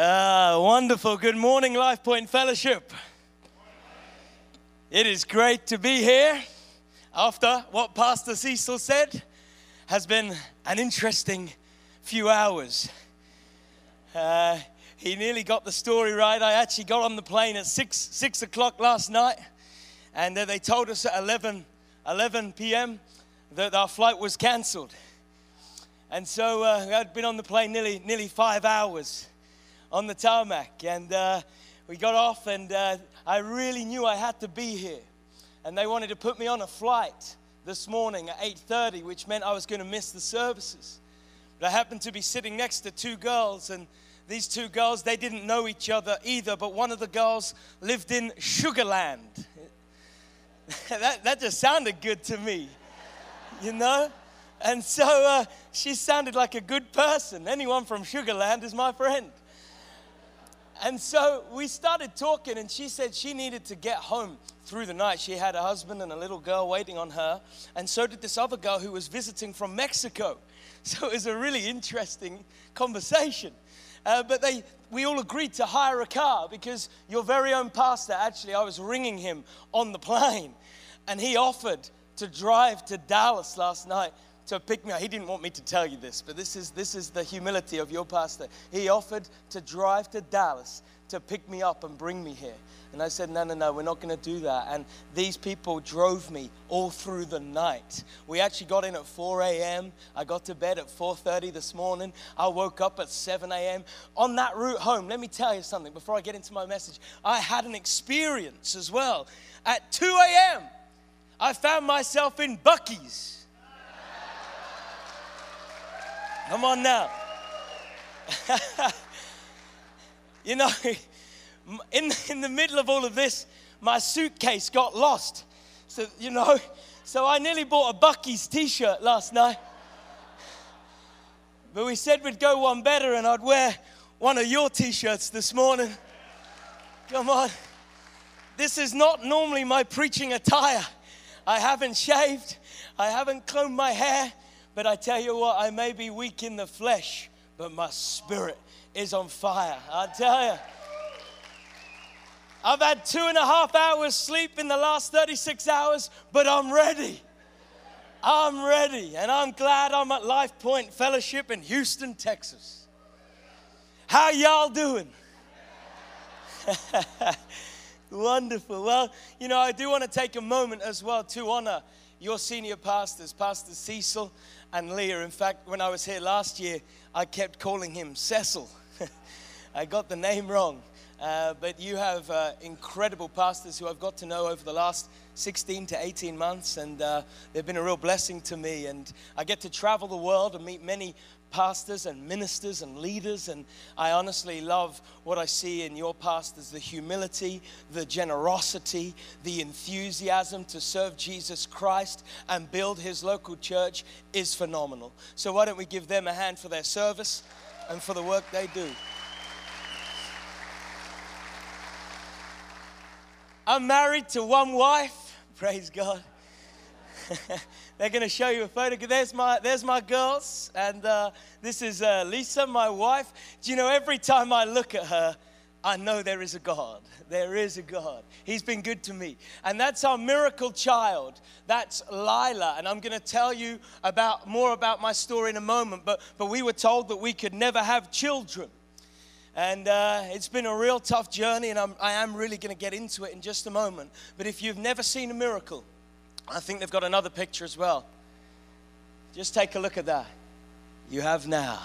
Wonderful. Good morning, Life Point Fellowship. It is great to be here after what Pastor Cecil said has been an interesting few hours. He nearly got the story right. I actually got on the plane at 6 o'clock last night, and they told us at 11 p.m. that our flight was cancelled. And so I'd been on the plane nearly 5 hours on the tarmac, and we got off, and I really knew I had to be here. And they wanted to put me on a flight this morning at 8:30, which meant I was going to miss the services. But I happened to be sitting next to two girls, and these two girls, they didn't know each other either, but one of the girls lived in Sugarland. that just sounded good to me, you know? And so she sounded like a good person. Anyone from Sugarland is my friend. And so we started talking, and she said she needed to get home through the night. She had a husband and a little girl waiting on her, and so did this other girl who was visiting from Mexico. So it was a really interesting conversation. But we all agreed to hire a car because your very own pastor, actually, I was ringing him on the plane, and he offered to drive to Dallas last night to pick me up. He didn't want me to tell you this, but this is the humility of your pastor. He offered to drive to Dallas to pick me up and bring me here. And I said, no, we're not going to do that. And these people drove me all through the night. We actually got in at 4 a.m. I got to bed at 4:30 this morning. I woke up at 7 a.m. On that route home, let me tell you something before I get into my message. I had an experience as well. At 2 a.m., I found myself in Bucky's. Come on now. You know, in the middle of all of this, my suitcase got lost. So, you know, I nearly bought a Bucky's t-shirt last night. But we said we'd go one better, and I'd wear one of your t-shirts this morning. Come on. This is not normally my preaching attire. I haven't shaved. I haven't combed my hair. But I tell you what, I may be weak in the flesh, but my spirit is on fire. I tell you. I've had 2.5 hours sleep in the last 36 hours, but I'm ready. I'm ready. And I'm glad I'm at Life Point Fellowship in Houston, Texas. How y'all doing? Wonderful. Well, you know, I do want to take a moment as well to honor your senior pastors, Pastor Cecil and Leah. In fact, when I was here last year, I kept calling him Cecil. I got the name wrong. But you have incredible pastors who I've got to know over the last 16 to 18 months, and they've been a real blessing to me. And I get to travel the world and meet many pastors and ministers and leaders, and I honestly love what I see in your pastors, the humility, the generosity, the enthusiasm to serve Jesus Christ and build his local church is phenomenal. So why don't we give them a hand for their service and for the work they do. I'm married to one wife, praise God. They're going to show you a photo. There's my girls, and this is Lisa, my wife. Do you know, every time I look at her, I know there is a God. There is a God. He's been good to me. And that's our miracle child. That's Lila. And I'm going to tell you more about my story in a moment, but we were told that we could never have children. And it's been a real tough journey, and I am really going to get into it in just a moment. But if you've never seen a miracle, I think they've got another picture as well. Just take a look at that. You have now.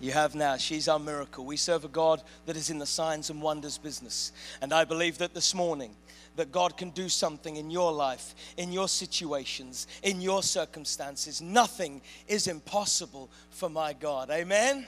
You have now. She's our miracle. We serve a God that is in the signs and wonders business. And I believe that this morning that God can do something in your life, in your situations, in your circumstances. Nothing is impossible for my God. Amen?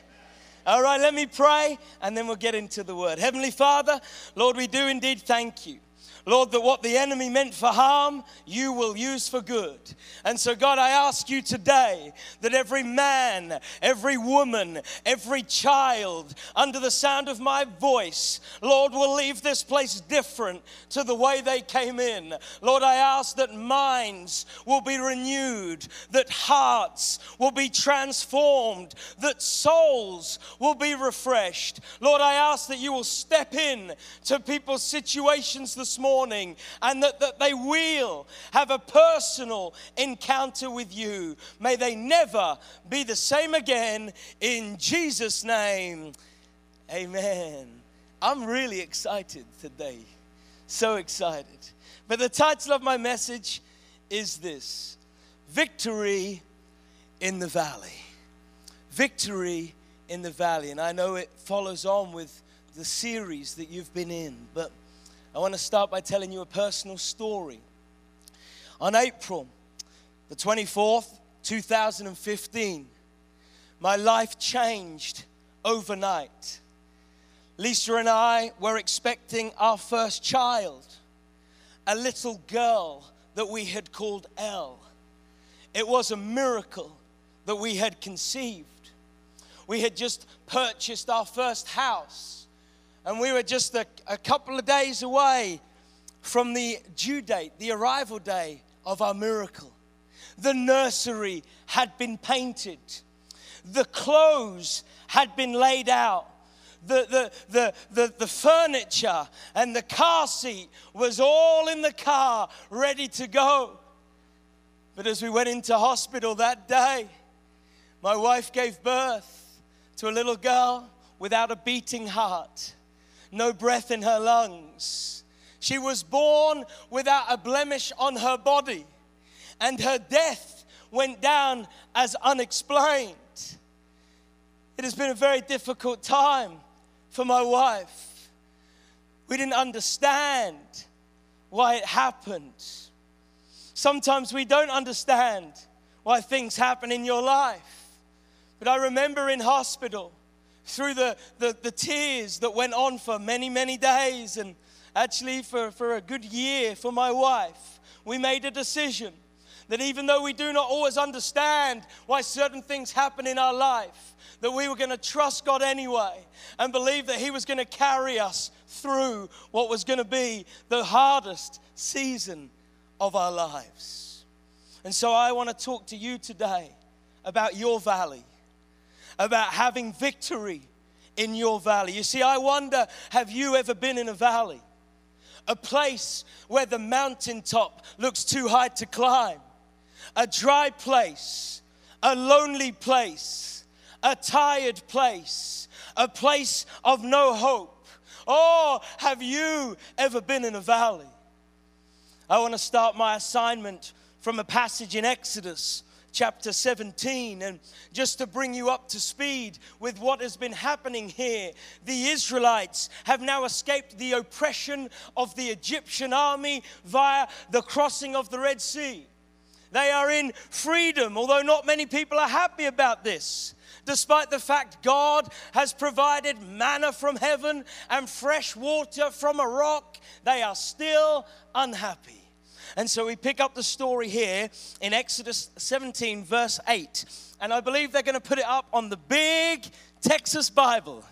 All right, let me pray, and then we'll get into the Word. Heavenly Father, Lord, we do indeed thank you. Lord, that what the enemy meant for harm, you will use for good. And so, God, I ask you today that every man, every woman, every child under the sound of my voice, Lord, will leave this place different to the way they came in. Lord, I ask that minds will be renewed, that hearts will be transformed, that souls will be refreshed. Lord, I ask that you will step in to people's situations this morning, and that they will have a personal encounter with you. May they never be the same again. In Jesus' name, amen. I'm really excited today. So excited. But the title of my message is this: Victory in the Valley. Victory in the Valley. And I know it follows on with the series that you've been in, but I want to start by telling you a personal story. On April the 24th, 2015, my life changed overnight. Lisa and I were expecting our first child, a little girl that we had called Elle. It was a miracle that we had conceived. We had just purchased our first house, and we were just a couple of days away from the due date, the arrival day of our miracle. The nursery had been painted. The clothes had been laid out. The furniture and the car seat was all in the car, ready to go. But as we went into hospital that day, my wife gave birth to a little girl without a beating heart, no breath in her lungs. She was born without a blemish on her body, and her death went down as unexplained. It has been a very difficult time for my wife. We didn't understand why it happened. Sometimes we don't understand why things happen in your life. But I remember in hospital, through the tears that went on for many, many days, and actually for a good year for my wife, we made a decision that even though we do not always understand why certain things happen in our life, that we were going to trust God anyway and believe that He was going to carry us through what was going to be the hardest season of our lives. And so I want to talk to you today about your valley, about having victory in your valley. You see, I wonder, have you ever been in a valley? A place where the mountaintop looks too high to climb. A dry place, a lonely place, a tired place, a place of no hope. Oh, have you ever been in a valley? I want to start my assignment from a passage in Exodus chapter 17, and just to bring you up to speed with what has been happening here. The Israelites have now escaped the oppression of the Egyptian army via the crossing of the Red Sea. They are in freedom, although not many people are happy about this, despite the fact God has provided manna from heaven and fresh water from a rock. They are still unhappy. And so we pick up the story here in Exodus 17, verse 8. And I believe they're going to put it up on the big Texas Bible.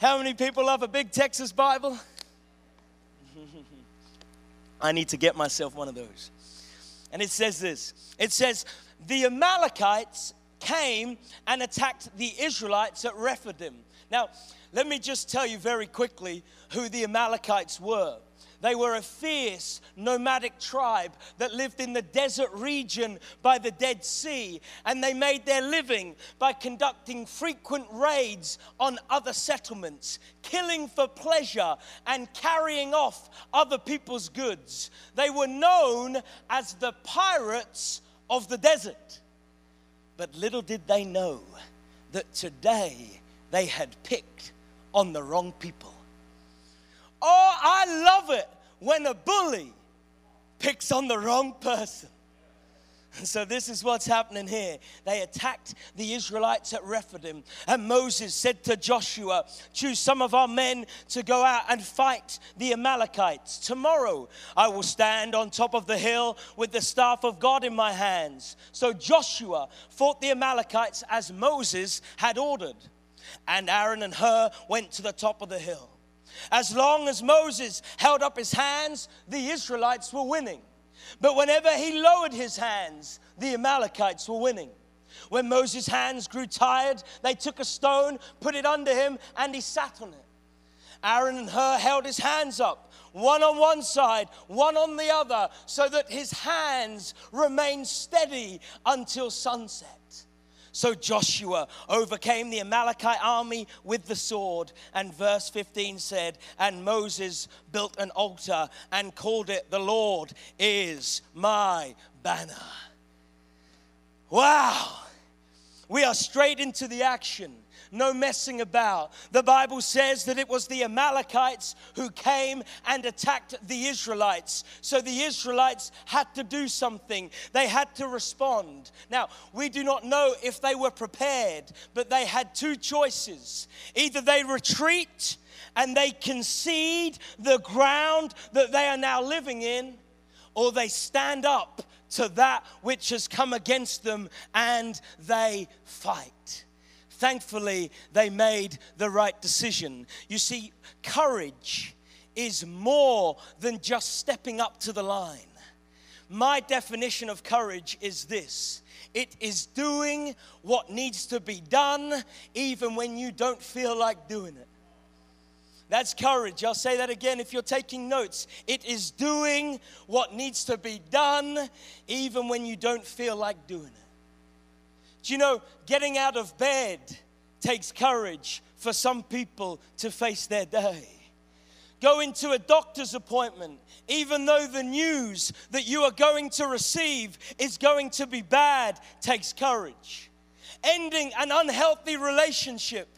How many people love a big Texas Bible? I need to get myself one of those. And it says this. It says, the Amalekites came and attacked the Israelites at Rephidim. Now, let me just tell you very quickly who the Amalekites were. They were a fierce, nomadic tribe that lived in the desert region by the Dead Sea, and they made their living by conducting frequent raids on other settlements, killing for pleasure and carrying off other people's goods. They were known as the pirates of the desert. But little did they know that today they had picked on the wrong people. Oh, I love it when a bully picks on the wrong person. So this is what's happening here. They attacked the Israelites at Rephidim. And Moses said to Joshua, choose some of our men to go out and fight the Amalekites. Tomorrow I will stand on top of the hill with the staff of God in my hands. So Joshua fought the Amalekites as Moses had ordered. And Aaron and Hur went to the top of the hill. As long as Moses held up his hands, the Israelites were winning. But whenever he lowered his hands, the Amalekites were winning. When Moses' hands grew tired, they took a stone, put it under him, and he sat on it. Aaron and Hur held his hands up, one on one side, one on the other, so that his hands remained steady until sunset. So Joshua overcame the Amalekite army with the sword. And verse 15 said, and Moses built an altar and called it, the Lord is my banner. Wow. We are straight into the action. No messing about. The Bible says that it was the Amalekites who came and attacked the Israelites. So the Israelites had to do something. They had to respond. Now, we do not know if they were prepared, but they had two choices. Either they retreat and they concede the ground that they are now living in, or they stand up to that which has come against them and they fight. Thankfully, they made the right decision. You see, courage is more than just stepping up to the line. My definition of courage is this. It is doing what needs to be done, even when you don't feel like doing it. That's courage. I'll say that again if you're taking notes. It is doing what needs to be done, even when you don't feel like doing it. Do you know, getting out of bed takes courage for some people to face their day. Going to a doctor's appointment, even though the news that you are going to receive is going to be bad, takes courage. Ending an unhealthy relationship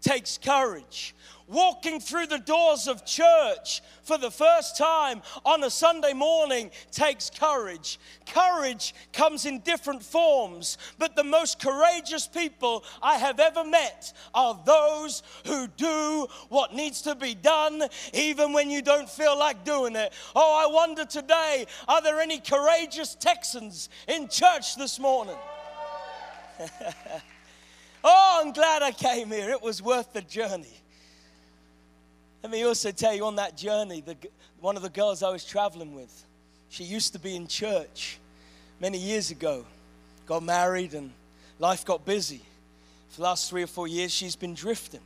takes courage. Walking through the doors of church for the first time on a Sunday morning takes courage. Courage comes in different forms, but the most courageous people I have ever met are those who do what needs to be done, even when you don't feel like doing it. Oh, I wonder today, are there any courageous Texans in church this morning? Oh, I'm glad I came here. It was worth the journey. Let me also tell you, on that journey, one of the girls I was traveling with, she used to be in church many years ago, got married and life got busy. For the last 3 or 4 years, she's been drifting.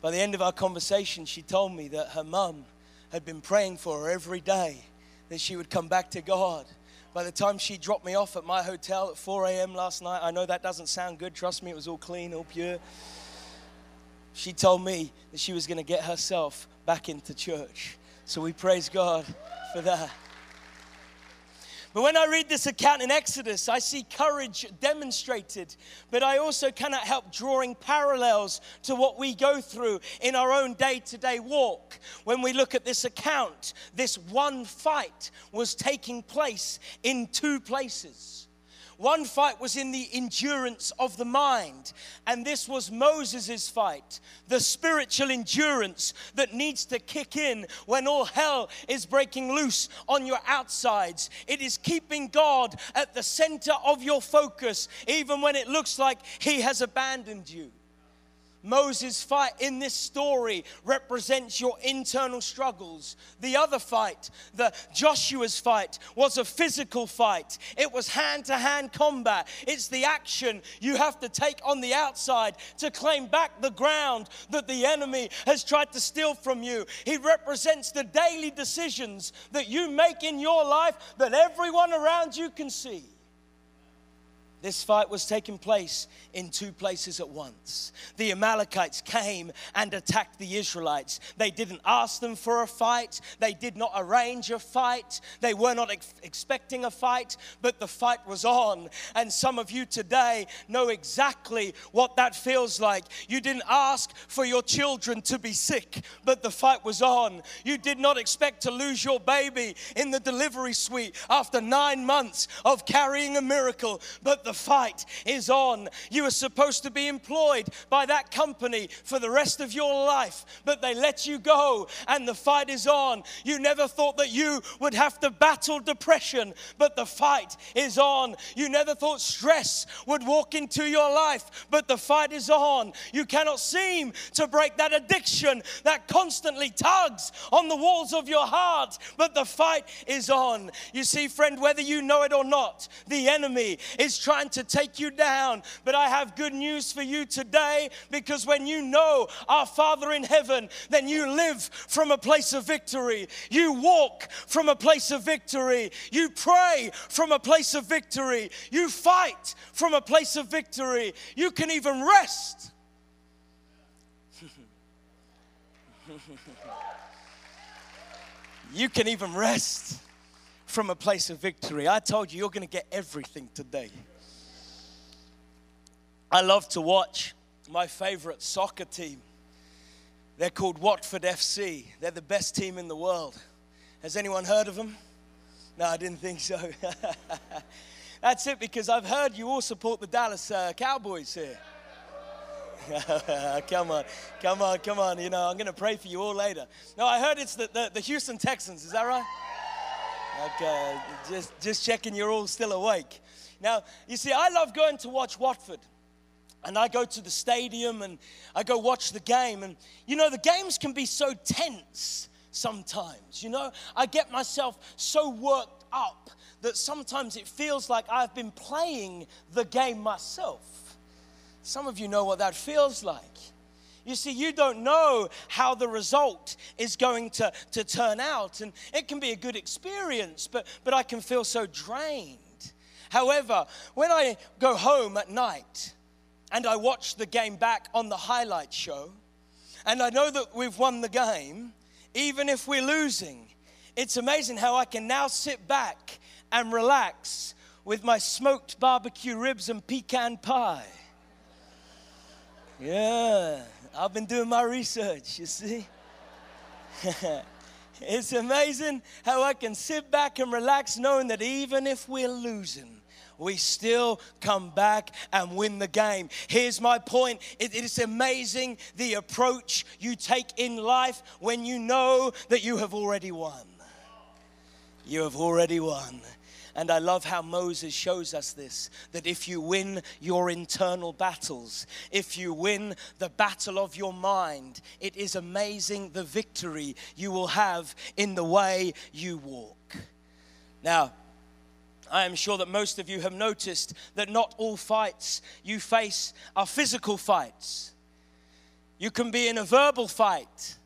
By the end of our conversation, she told me that her mum had been praying for her every day, that she would come back to God. By the time she dropped me off at my hotel at 4 a.m. last night, I know that doesn't sound good. Trust me, it was all clean, all pure. She told me that she was going to get herself back into church. So we praise God for that. But when I read this account in Exodus, I see courage demonstrated, but I also cannot help drawing parallels to what we go through in our own day-to-day walk. When we look at this account, this one fight was taking place in two places. One fight was in the endurance of the mind, and this was Moses' fight, the spiritual endurance that needs to kick in when all hell is breaking loose on your outsides. It is keeping God at the center of your focus, even when it looks like he has abandoned you. Moses' fight in this story represents your internal struggles. The other fight, the Joshua's fight, was a physical fight. It was hand-to-hand combat. It's the action you have to take on the outside to claim back the ground that the enemy has tried to steal from you. He represents the daily decisions that you make in your life that everyone around you can see. This fight was taking place in two places at once. The Amalekites came and attacked the Israelites. They didn't ask them for a fight. They did not arrange a fight. They were not expecting a fight, but the fight was on. And some of you today know exactly what that feels like. You didn't ask for your children to be sick, but the fight was on. You did not expect to lose your baby in the delivery suite after 9 months of carrying a miracle, but the fight is on. You were supposed to be employed by that company for the rest of your life, but they let you go and the fight is on. You never thought that you would have to battle depression, but the fight is on. You never thought stress would walk into your life, but the fight is on. You cannot seem to break that addiction that constantly tugs on the walls of your heart, but the fight is on. You see, friend, whether you know it or not, the enemy is trying to take you down. But I have good news for you today, because when you know our Father in heaven, then you live from a place of victory. You walk from a place of victory. You pray from a place of victory. You fight from a place of victory. You can even rest. You can even rest from a place of victory. I told you, you're going to get everything today. I love to watch my favorite soccer team. They're called Watford FC. They're the best team in the world. Has anyone heard of them? No, I didn't think so. That's it, because I've heard you all support the Dallas Cowboys here. Come on. You know, I'm going to pray for you all later. No, I heard it's the Houston Texans. Is that right? Okay, just checking you're all still awake. Now, you see, I love going to watch Watford. And I go to the stadium and I go watch the game. And, you know, the games can be so tense sometimes. You know, I get myself so worked up that sometimes it feels like I've been playing the game myself. Some of you know what that feels like. You see, you don't know how the result is going to turn out. And it can be a good experience, but I can feel so drained. However, when I go home at night and I watch the game back on the highlight show, and I know that we've won the game, even if we're losing, it's amazing how I can now sit back and relax with my smoked barbecue ribs and pecan pie. Yeah, I've been doing my research, you see. It's amazing how I can sit back and relax knowing that even if we're losing, we still come back and win the game. Here's my point. It is amazing the approach you take in life when you know that you have already won. You have already won. And I love how Moses shows us this, that if you win your internal battles, if you win the battle of your mind, it is amazing the victory you will have in the way you walk. Now, I am sure that most of you have noticed that not all fights you face are physical fights. You can be in a verbal fight,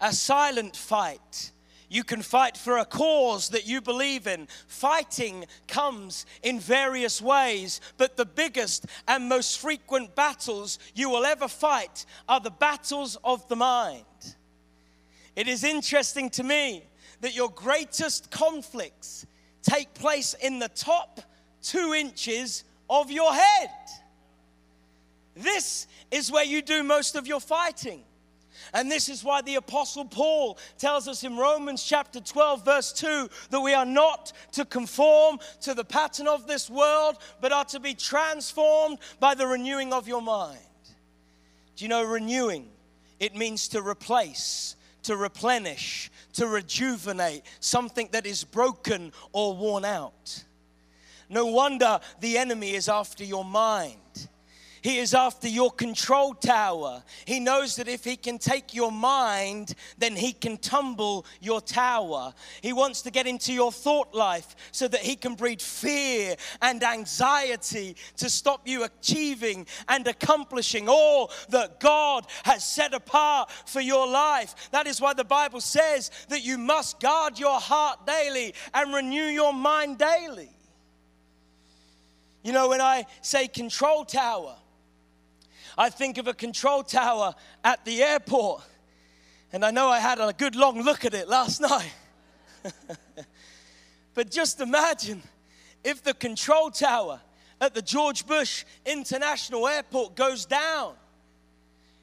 a silent fight. You can fight for a cause that you believe in. Fighting comes in various ways, but the biggest and most frequent battles you will ever fight are the battles of the mind. It is interesting to me that your greatest conflicts take place in the top 2 inches of your head. This is where you do most of your fighting. And this is why the Apostle Paul tells us in Romans chapter 12, verse 2, that we are not to conform to the pattern of this world, but are to be transformed by the renewing of your mind. Do you know renewing? It means to replace, to replenish, to rejuvenate something that is broken or worn out. No wonder the enemy is after your mind. He is after your control tower. He knows that if he can take your mind, then he can tumble your tower. He wants to get into your thought life so that he can breed fear and anxiety to stop you achieving and accomplishing all that God has set apart for your life. That is why the Bible says that you must guard your heart daily and renew your mind daily. You know, when I say control tower, I think of a control tower at the airport. And I know I had a good long look at it last night. But just imagine if the control tower at the George Bush International Airport goes down.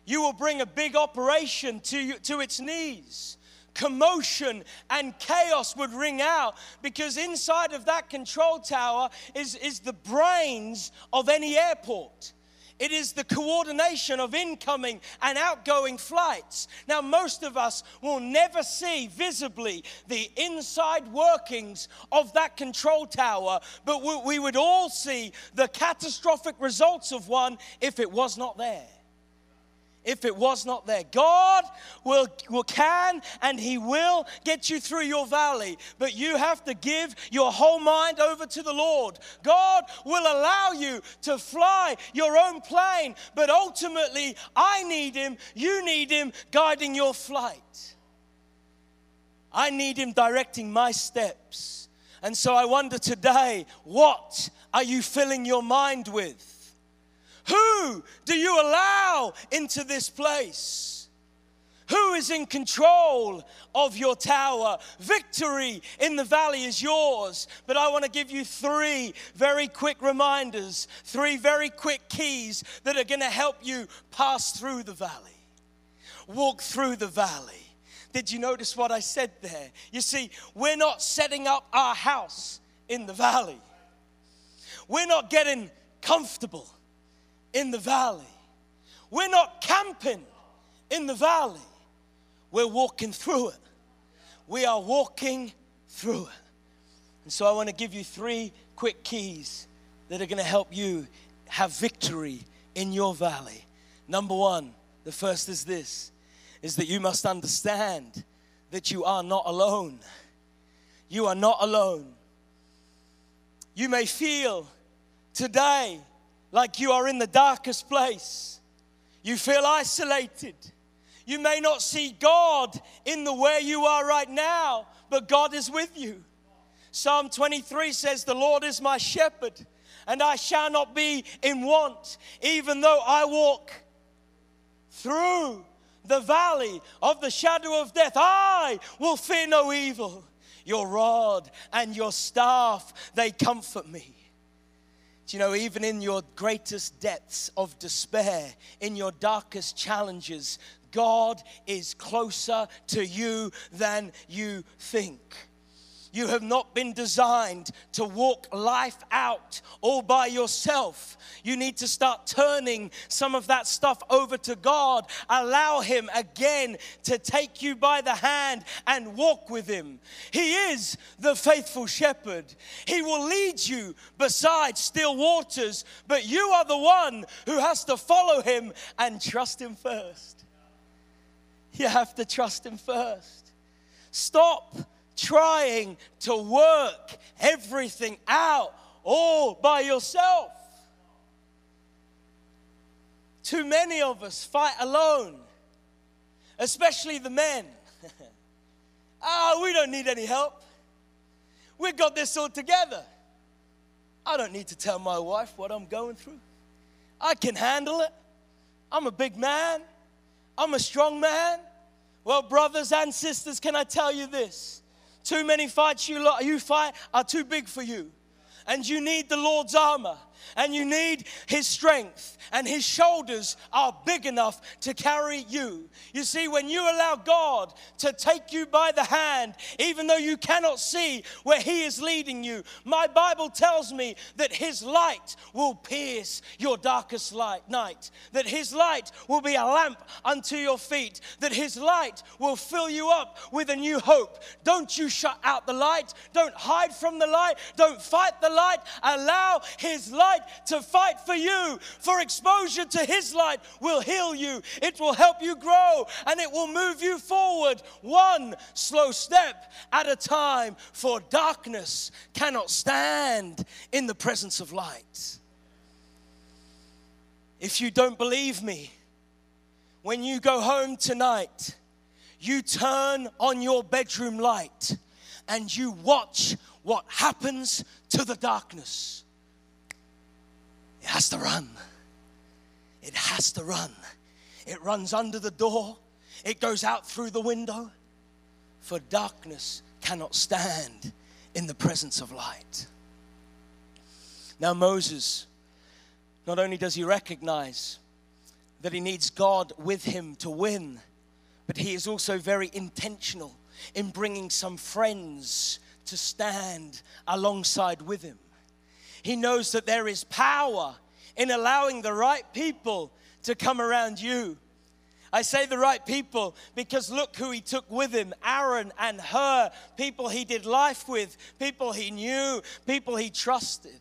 You will bring a big operation to its knees. Commotion and chaos would ring out, because inside of that control tower is the brains of any airport. It is the coordination of incoming and outgoing flights. Now, most of us will never see visibly the inside workings of that control tower, but we would all see the catastrophic results of one if it was not there. If it was not there. God can and He will get you through your valley, but you have to give your whole mind over to the Lord. God will allow you to fly your own plane, but ultimately I need Him, you need Him guiding your flight. I need Him directing my steps. And so I wonder today, what are you filling your mind with? Who do you allow into this place? Who is in control of your tower? Victory in the valley is yours. But I want to give you three very quick reminders, three very quick keys that are going to help you pass through the valley, walk through the valley. Did you notice what I said there? You see, we're not setting up our house in the valley. We're not getting comfortable in the valley. We're not camping in the valley. We're walking through it. We are walking through it. And so I want to give you three quick keys that are going to help you have victory in your valley. Number one, the first is this, is that you must understand that you are not alone. You are not alone. You may feel today like you are in the darkest place. You feel isolated. You may not see God in the way you are right now, but God is with you. Psalm 23 says, "The Lord is my shepherd, and I shall not be in want, even though I walk through the valley of the shadow of death. I will fear no evil. Your rod and your staff, they comfort me." Do you know, even in your greatest depths of despair, in your darkest challenges, God is closer to you than you think. You have not been designed to walk life out all by yourself. You need to start turning some of that stuff over to God. Allow Him again to take you by the hand and walk with Him. He is the faithful shepherd. He will lead you beside still waters, but you are the one who has to follow Him and trust Him first. You have to trust Him first. Stop trying to work everything out all by yourself. Too many of us fight alone, especially the men. We don't need any help. We've got this all together. I don't need to tell my wife what I'm going through. I can handle it. I'm a big man. I'm a strong man. Well, brothers and sisters, can I tell you this? Too many fights you fight are too big for you. And you need the Lord's armor. And you need His strength. And His shoulders are big enough to carry you. You see, when you allow God to take you by the hand, even though you cannot see where He is leading you, my Bible tells me that His light will pierce your darkest night. That His light will be a lamp unto your feet. That His light will fill you up with a new hope. Don't you shut out the light. Don't hide from the light. Don't fight the light. Allow His light to fight for you, for exposure to His light will heal you. It will help you grow, and it will move you forward one slow step at a time, for darkness cannot stand in the presence of light. If you don't believe me, when you go home tonight, you turn on your bedroom light and you watch what happens to the darkness. It has to run. It has to run. It runs under the door. It goes out through the window. For darkness cannot stand in the presence of light. Now Moses, not only does he recognize that he needs God with him to win, but he is also very intentional in bringing some friends to stand alongside with him. He knows that there is power in allowing the right people to come around you. I say the right people because look who he took with him, Aaron and Hur, people he did life with, people he knew, people he trusted.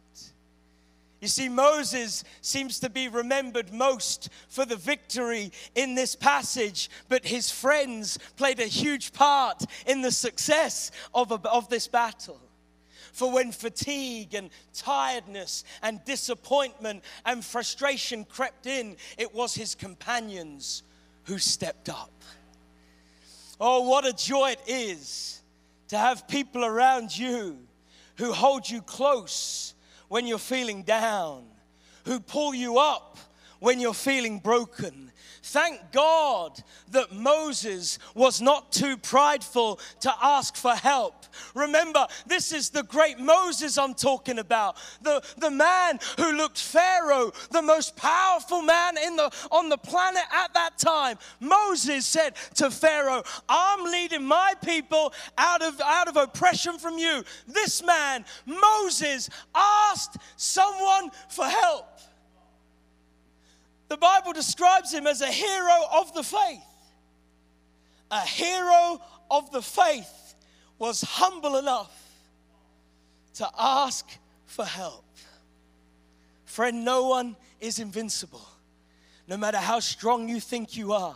You see, Moses seems to be remembered most for the victory in this passage, but his friends played a huge part in the success of this battle. For when fatigue and tiredness and disappointment and frustration crept in, it was his companions who stepped up. Oh, what a joy it is to have people around you who hold you close when you're feeling down, who pull you up when you're feeling broken. Thank God that Moses was not too prideful to ask for help. Remember, this is the great Moses I'm talking about, the man who looked Pharaoh, the most powerful man on the planet at that time. Moses said to Pharaoh, I'm leading my people out of oppression from you. This man, Moses, asked someone for help. The Bible describes him as a hero of the faith. A hero of the faith was humble enough to ask for help. Friend, no one is invincible, no matter how strong you think you are.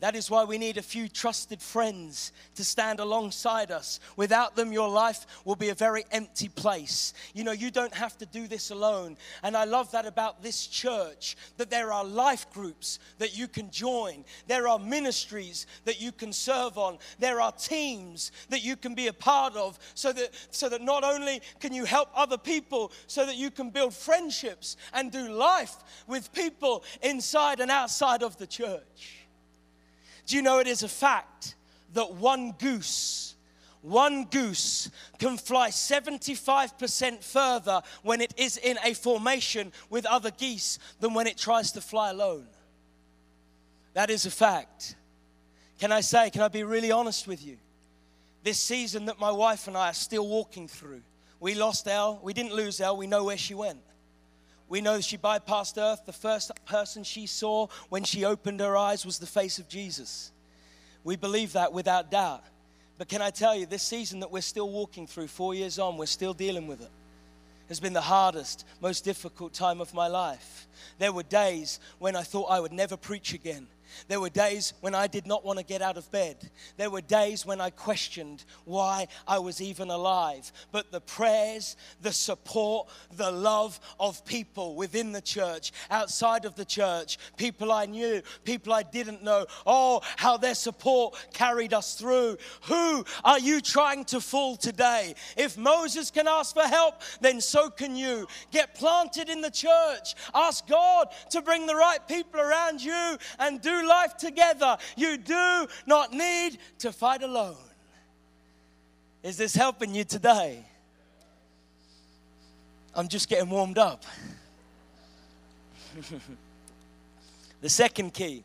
That is why we need a few trusted friends to stand alongside us. Without them, your life will be a very empty place. You know, you don't have to do this alone. And I love that about this church, that there are life groups that you can join. There are ministries that you can serve on. There are teams that you can be a part of so that not only can you help other people, so that you can build friendships and do life with people inside and outside of the church. Do you know it is a fact that one goose can fly 75% further when it is in a formation with other geese than when it tries to fly alone? That is a fact. Can I be really honest with you? This season that my wife and I are still walking through, we lost Elle. We didn't lose Elle. We know where she went. We know she bypassed earth. The first person she saw when she opened her eyes was the face of Jesus. We believe that without doubt. But can I tell you, this season that we're still walking through, 4 years on, we're still dealing with it. It's been the hardest, most difficult time of my life. There were days when I thought I would never preach again. There were days when I did not want to get out of bed. There were days when I questioned why I was even alive. But the prayers, the support, the love of people within the church, outside of the church, people I knew, people I didn't know, oh, how their support carried us through. Who are you trying to fool today? If Moses can ask for help, then so can you. Get planted in the church. Ask God to bring the right people around you and do life together. You do not need to fight alone. Is this helping you today? I'm just getting warmed up. The second key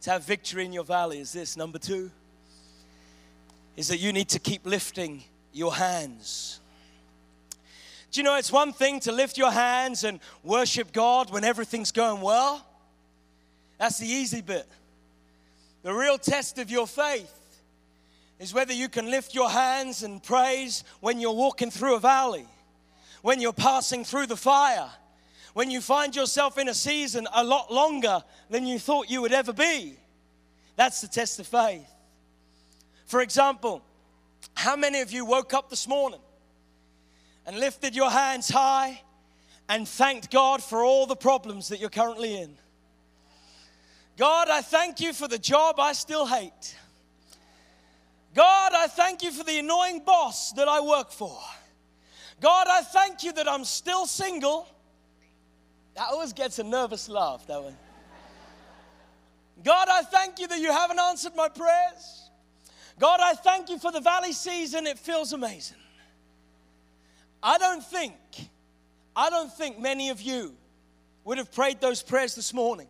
to have victory in your valley is this. Number two is that you need to keep lifting your hands. Do you know it's one thing to lift your hands and worship God when everything's going well? That's the easy bit. The real test of your faith is whether you can lift your hands and praise when you're walking through a valley, when you're passing through the fire, when you find yourself in a season a lot longer than you thought you would ever be. That's the test of faith. For example, how many of you woke up this morning and lifted your hands high and thanked God for all the problems that you're currently in? God, I thank you for the job I still hate. God, I thank you for the annoying boss that I work for. God, I thank you that I'm still single. That always gets a nervous laugh, that one. God, I thank you that you haven't answered my prayers. God, I thank you for the valley season. It feels amazing. I don't think many of you would have prayed those prayers this morning.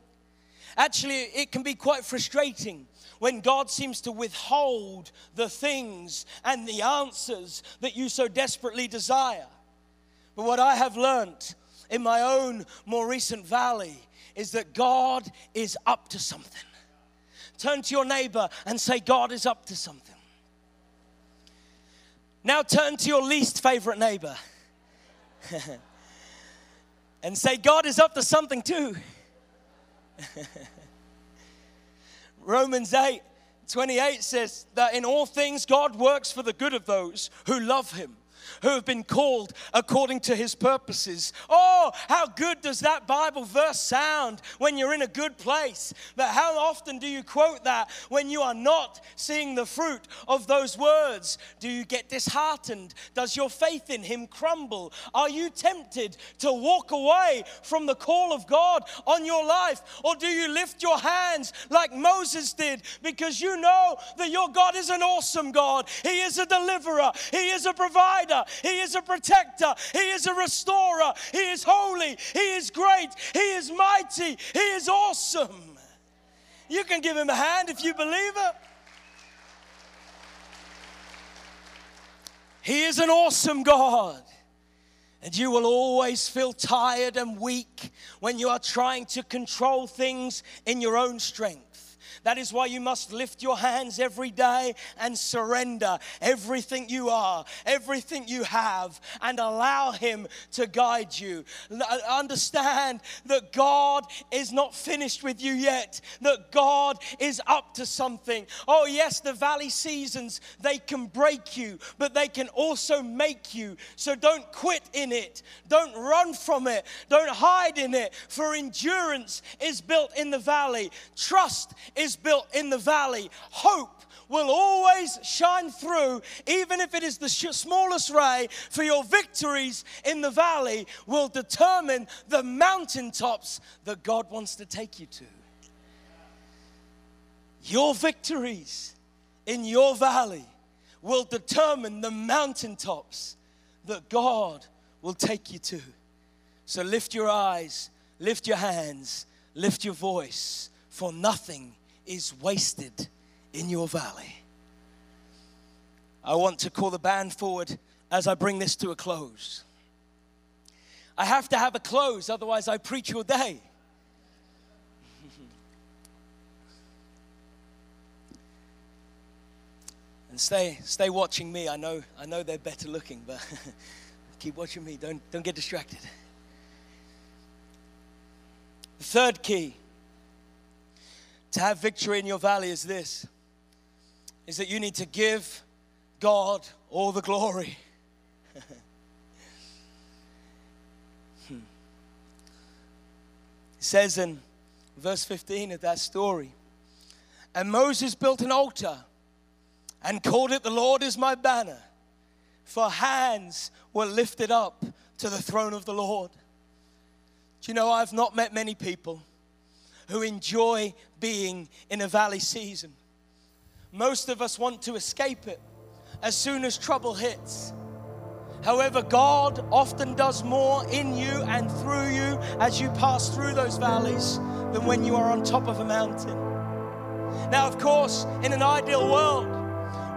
Actually, it can be quite frustrating when God seems to withhold the things and the answers that you so desperately desire. But what I have learned in my own more recent valley is that God is up to something. Turn to your neighbor and say, God is up to something. Now turn to your least favorite neighbor and say, God is up to something too. Romans 8:28 says that in all things God works for the good of those who love him, who have been called according to his purposes. Oh, how good does that Bible verse sound when you're in a good place? But how often do you quote that when you are not seeing the fruit of those words? Do you get disheartened? Does your faith in him crumble? Are you tempted to walk away from the call of God on your life? Or do you lift your hands like Moses did because you know that your God is an awesome God? He is a deliverer. He is a provider. He is a protector. He is a restorer. He is holy. He is great. He is mighty. He is awesome. You can give him a hand if you believe it. He is an awesome God. And you will always feel tired and weak when you are trying to control things in your own strength. That is why you must lift your hands every day and surrender everything you are, everything you have, and allow him to guide you. Understand that God is not finished with you yet, that God is up to something. Oh yes, the valley seasons, they can break you, but they can also make you. So don't quit in it. Don't run from it. Don't hide in it. For endurance is built in the valley. Trust is built in the valley. Hope will always shine through, even if it is the smallest ray, for your victories in the valley will determine the mountaintops that God wants to take you to. Your victories in your valley will determine the mountaintops that God will take you to. So lift your eyes, lift your hands, lift your voice, for nothing is wasted in your valley. I want to call the band forward as I bring this to a close. I have to have a close, otherwise I preach all day. And stay watching me. I know they're better looking, but keep watching me. Don't get distracted. The third key to have victory in your valley is this, is that you need to give God all the glory. It says in verse 15 of that story, and Moses built an altar and called it, the Lord is my banner, for hands were lifted up to the throne of the Lord. Do you know, I've not met many people who enjoy being in a valley season. Most of us want to escape it as soon as trouble hits. However, God often does more in you and through you as you pass through those valleys than when you are on top of a mountain. Now, of course, in an ideal world,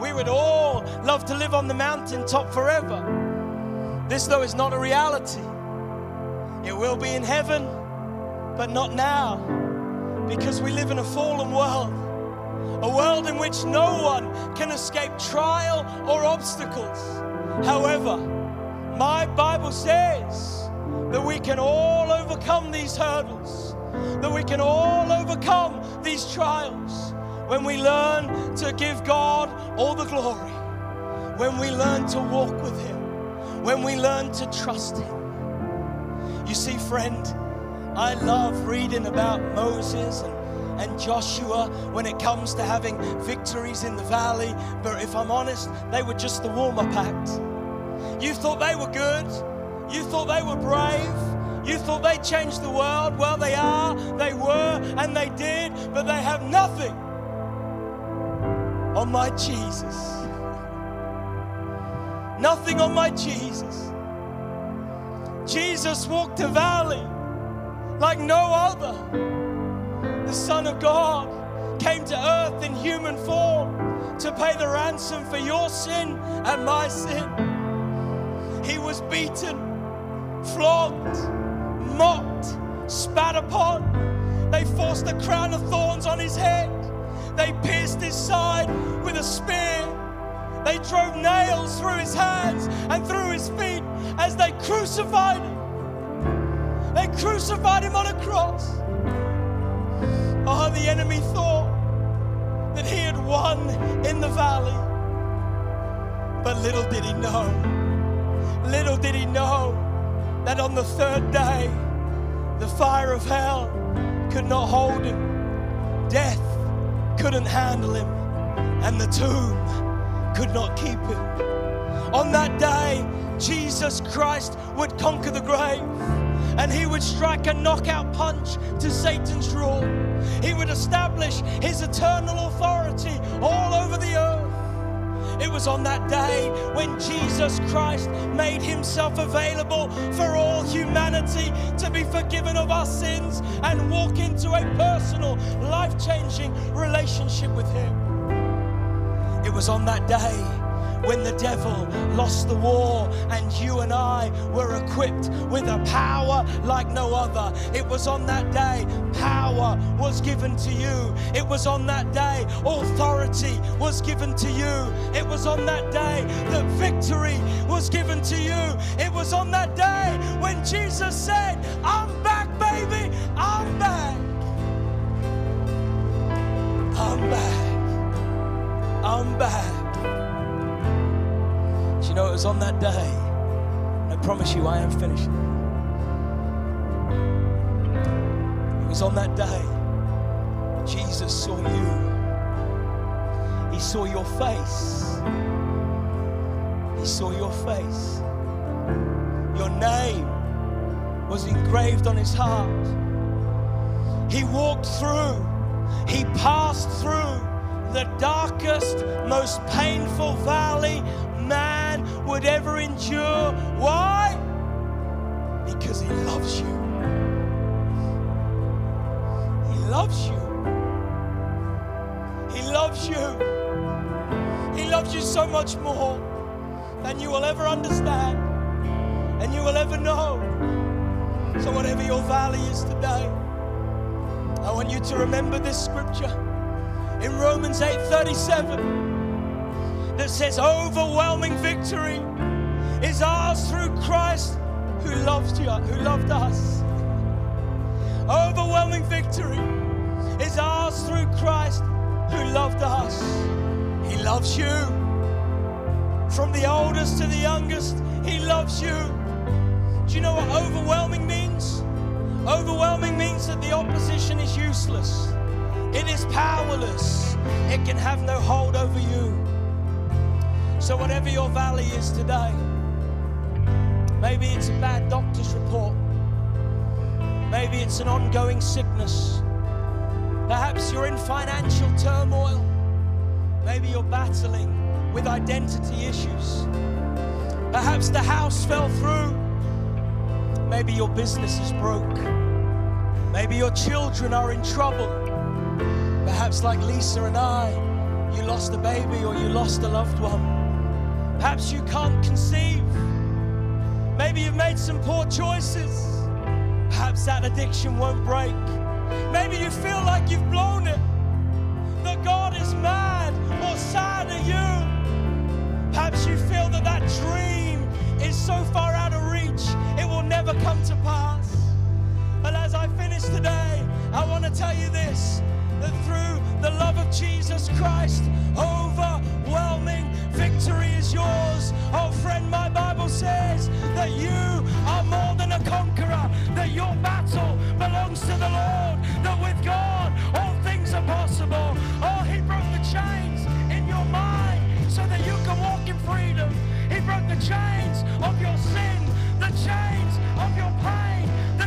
we would all love to live on the mountaintop forever. This, though, is not a reality. It will be in heaven, but not now. Because we live in a fallen world, a world in which no one can escape trial or obstacles. However, my Bible says that we can all overcome these hurdles, that we can all overcome these trials when we learn to give God all the glory, when we learn to walk with him, when we learn to trust him. You see, friend, I love reading about Moses and Joshua when it comes to having victories in the valley, but if I'm honest, they were just the warm-up act. You thought they were good. You thought they were brave. You thought they changed the world. Well, they are, they were, and they did, but they have nothing on my Jesus. Nothing on my Jesus. Jesus walked the valley like no other. The Son of God came to earth in human form to pay the ransom for your sin and my sin. He was beaten, flogged, mocked, spat upon. They forced a crown of thorns on his head. They pierced his side with a spear. They drove nails through his hands and through his feet as they crucified him. They crucified him on a cross. Oh, the enemy thought that he had won in the valley. But little did he know, little did he know that on the third day, the fire of hell could not hold him. Death couldn't handle him, and the tomb could not keep him. On that day, Jesus Christ would conquer the grave, and he would strike a knockout punch to Satan's rule. He would establish his eternal authority all over the earth. It was on that day when Jesus Christ made himself available for all humanity to be forgiven of our sins and walk into a personal, life-changing relationship with him. It was on that day when the devil lost the war and you and I were equipped with a power like no other. It was on that day power was given to you. It was on that day authority was given to you. It was on that day that victory was given to you. It was on that day when Jesus said, "I'm back, baby, I'm back. I'm back. I'm back." Do you know it was on that day? I promise you I am finished. It was on that day Jesus saw you. He saw your face. He saw your face. Your name was engraved on his heart. He walked through. He passed through the darkest, most painful valley man would ever endure. Why? Because he loves you. He loves you. He loves you. He loves you so much more than you will ever understand and you will ever know. So whatever your valley is today, I want you to remember this scripture in Romans 8:37 that says overwhelming victory is ours through Christ who loved you, who loved us. Overwhelming victory is ours through Christ who loved us. He loves you. From the oldest to the youngest, he loves you. Do you know what overwhelming means? Overwhelming means that the opposition is useless. It is powerless. It can have no hold over you. So whatever your valley is today, maybe it's a bad doctor's report. Maybe it's an ongoing sickness. Perhaps you're in financial turmoil. Maybe you're battling with identity issues. Perhaps the house fell through. Maybe your business is broke. Maybe your children are in trouble. Perhaps like Lisa and I, you lost a baby or you lost a loved one. Perhaps you can't conceive. Maybe you've made some poor choices. Perhaps that addiction won't break. Maybe you feel like you've blown it, that God is mad or sad at you. Perhaps you feel that that dream is so far out of reach, it will never come to pass. But as I finish today, I want to tell you this, that through the love of Jesus Christ, overwhelming victory is yours. Oh friend, my Bible says that you are more than a conqueror, that your battle belongs to the Lord, that with God all things are possible. Oh, he broke the chains in your mind so that you can walk in freedom. He broke the chains of your sin, the chains of your pain, the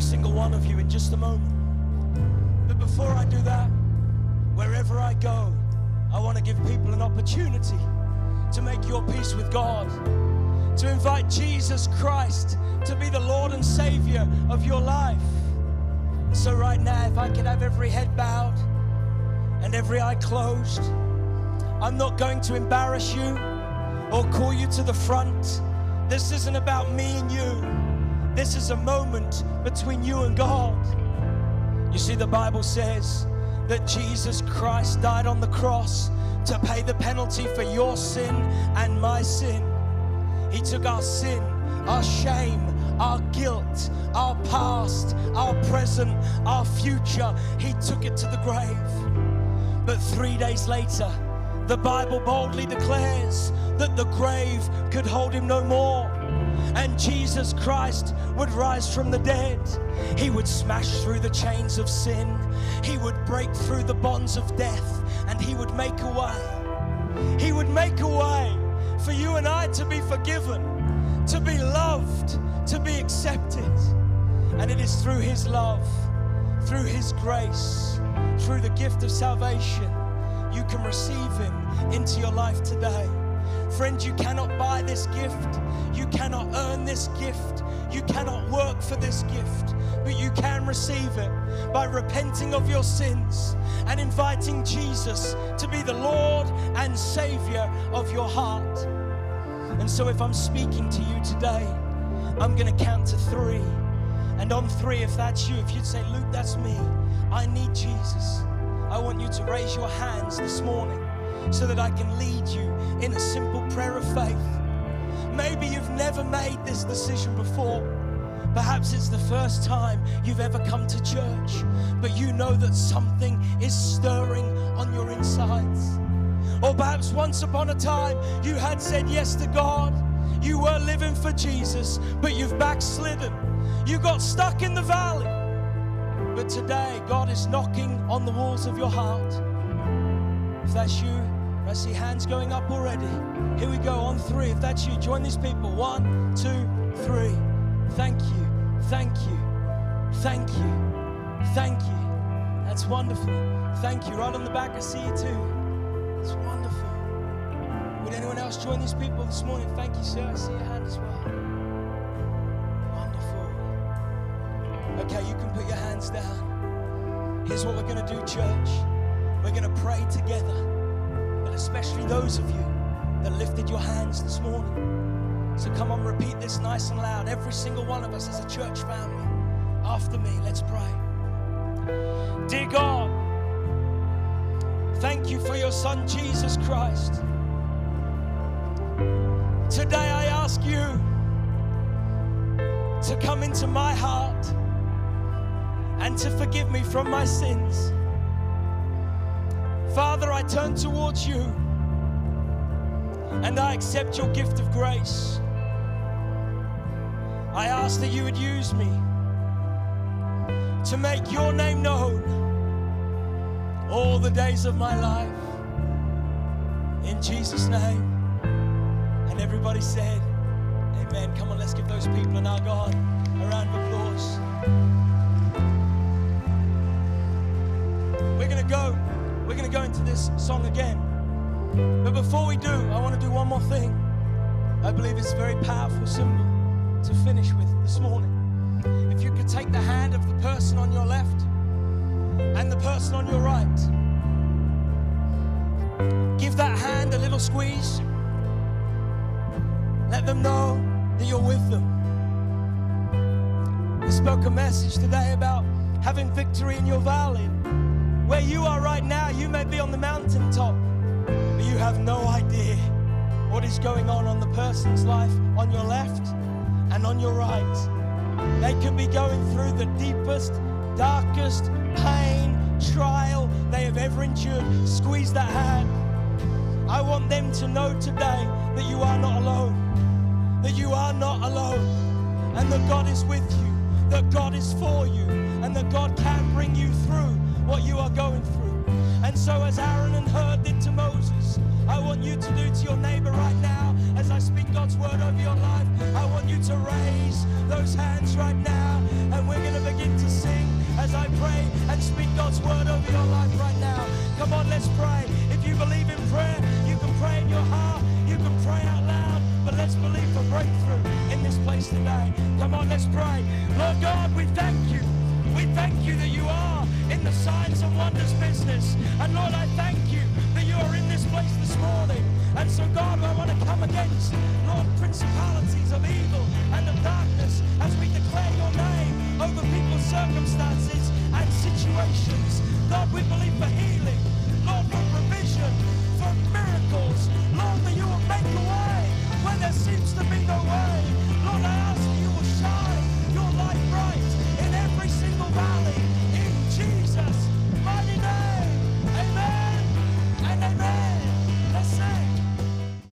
every single one of you in just a moment. But before I do that, wherever I go, I want to give people an opportunity to make your peace with God, to invite Jesus Christ to be the Lord and Savior of your life. So right now, if I could have every head bowed and every eye closed, I'm not going to embarrass you or call you to the front. This isn't about me and you. This is a moment between you and God. You see, the Bible says that Jesus Christ died on the cross to pay the penalty for your sin and my sin. He took our sin, our shame, our guilt, our past, our present, our future. He took it to the grave. But 3 days later, the Bible boldly declares that the grave could hold him no more, and Jesus Christ would rise from the dead. He would smash through the chains of sin. He would break through the bonds of death, and he would make a way. He would make a way for you and I to be forgiven, to be loved, to be accepted. And it is through his love, through his grace, through the gift of salvation, you can receive him into your life today. Friend, you cannot buy this gift. You cannot earn this gift. You cannot work for this gift. But you can receive it by repenting of your sins and inviting Jesus to be the Lord and Savior of your heart. And so if I'm speaking to you today, I'm going to count to three. And on three, if that's you, if you'd say, Luke, that's me, I need Jesus, I want you to raise your hands this morning so that I can lead you in a simple prayer of faith. Maybe you've never made this decision before. Perhaps it's the first time you've ever come to church, but you know that something is stirring on your insides. Or perhaps once upon a time you had said yes to God, you were living for Jesus, but you've backslidden. You got stuck in the valley. But today, God is knocking on the walls of your heart. If that's you, I see hands going up already. Here we go, on three. If that's you, join these people. 1, 2, 3. Thank you, thank you, thank you, thank you. That's wonderful. Thank you. Right on the back, I see you too. It's wonderful. Would anyone else join these people this morning? Thank you, sir. I see your hand as well. Okay, you can put your hands down. Here's what we're going to do, church. We're going to pray together, but especially those of you that lifted your hands this morning. So come on, repeat this nice and loud. Every single one of us as a church family. After me, let's pray. Dear God, thank you for your Son, Jesus Christ. Today I ask you to come into my heart and to forgive me from my sins. Father, I turn towards you and I accept your gift of grace. I ask that you would use me to make your name known all the days of my life. In Jesus' name. And everybody said, amen. Come on, let's give those people in our God a round of applause. We're going to go into this song again. But before we do, I want to do one more thing. I believe it's a very powerful symbol to finish with this morning. If you could take the hand of the person on your left and the person on your right. Give that hand a little squeeze. Let them know that you're with them. We spoke a message today about having victory in your valley. Where you are right now, you may be on the mountaintop, but you have no idea what is going on the person's life on your left and on your right. They could be going through the deepest, darkest pain, trial they have ever endured. Squeeze that hand. I want them to know today that you are not alone, that you are not alone, and that God is with you, that God is for you, and that God can bring you through what you are going through. And so as Aaron and Hur did to Moses, I want you to do to your neighbor right now as I speak God's word over your life, I want you to raise those hands right now, and we're going to begin to sing as I pray and speak God's word over your life right now. Come on, let's pray. If you believe in prayer, you can pray in your heart, you can pray out loud, but let's believe for breakthrough in this place today. Come on, let's pray. Lord God, we thank you. We thank you that you are in the signs and wonders business. And Lord, I thank you that you are in this place this morning. And so, God, I want to come against, Lord, principalities of evil and of darkness as we declare your name over people's circumstances and situations. God, we believe for healing. Lord,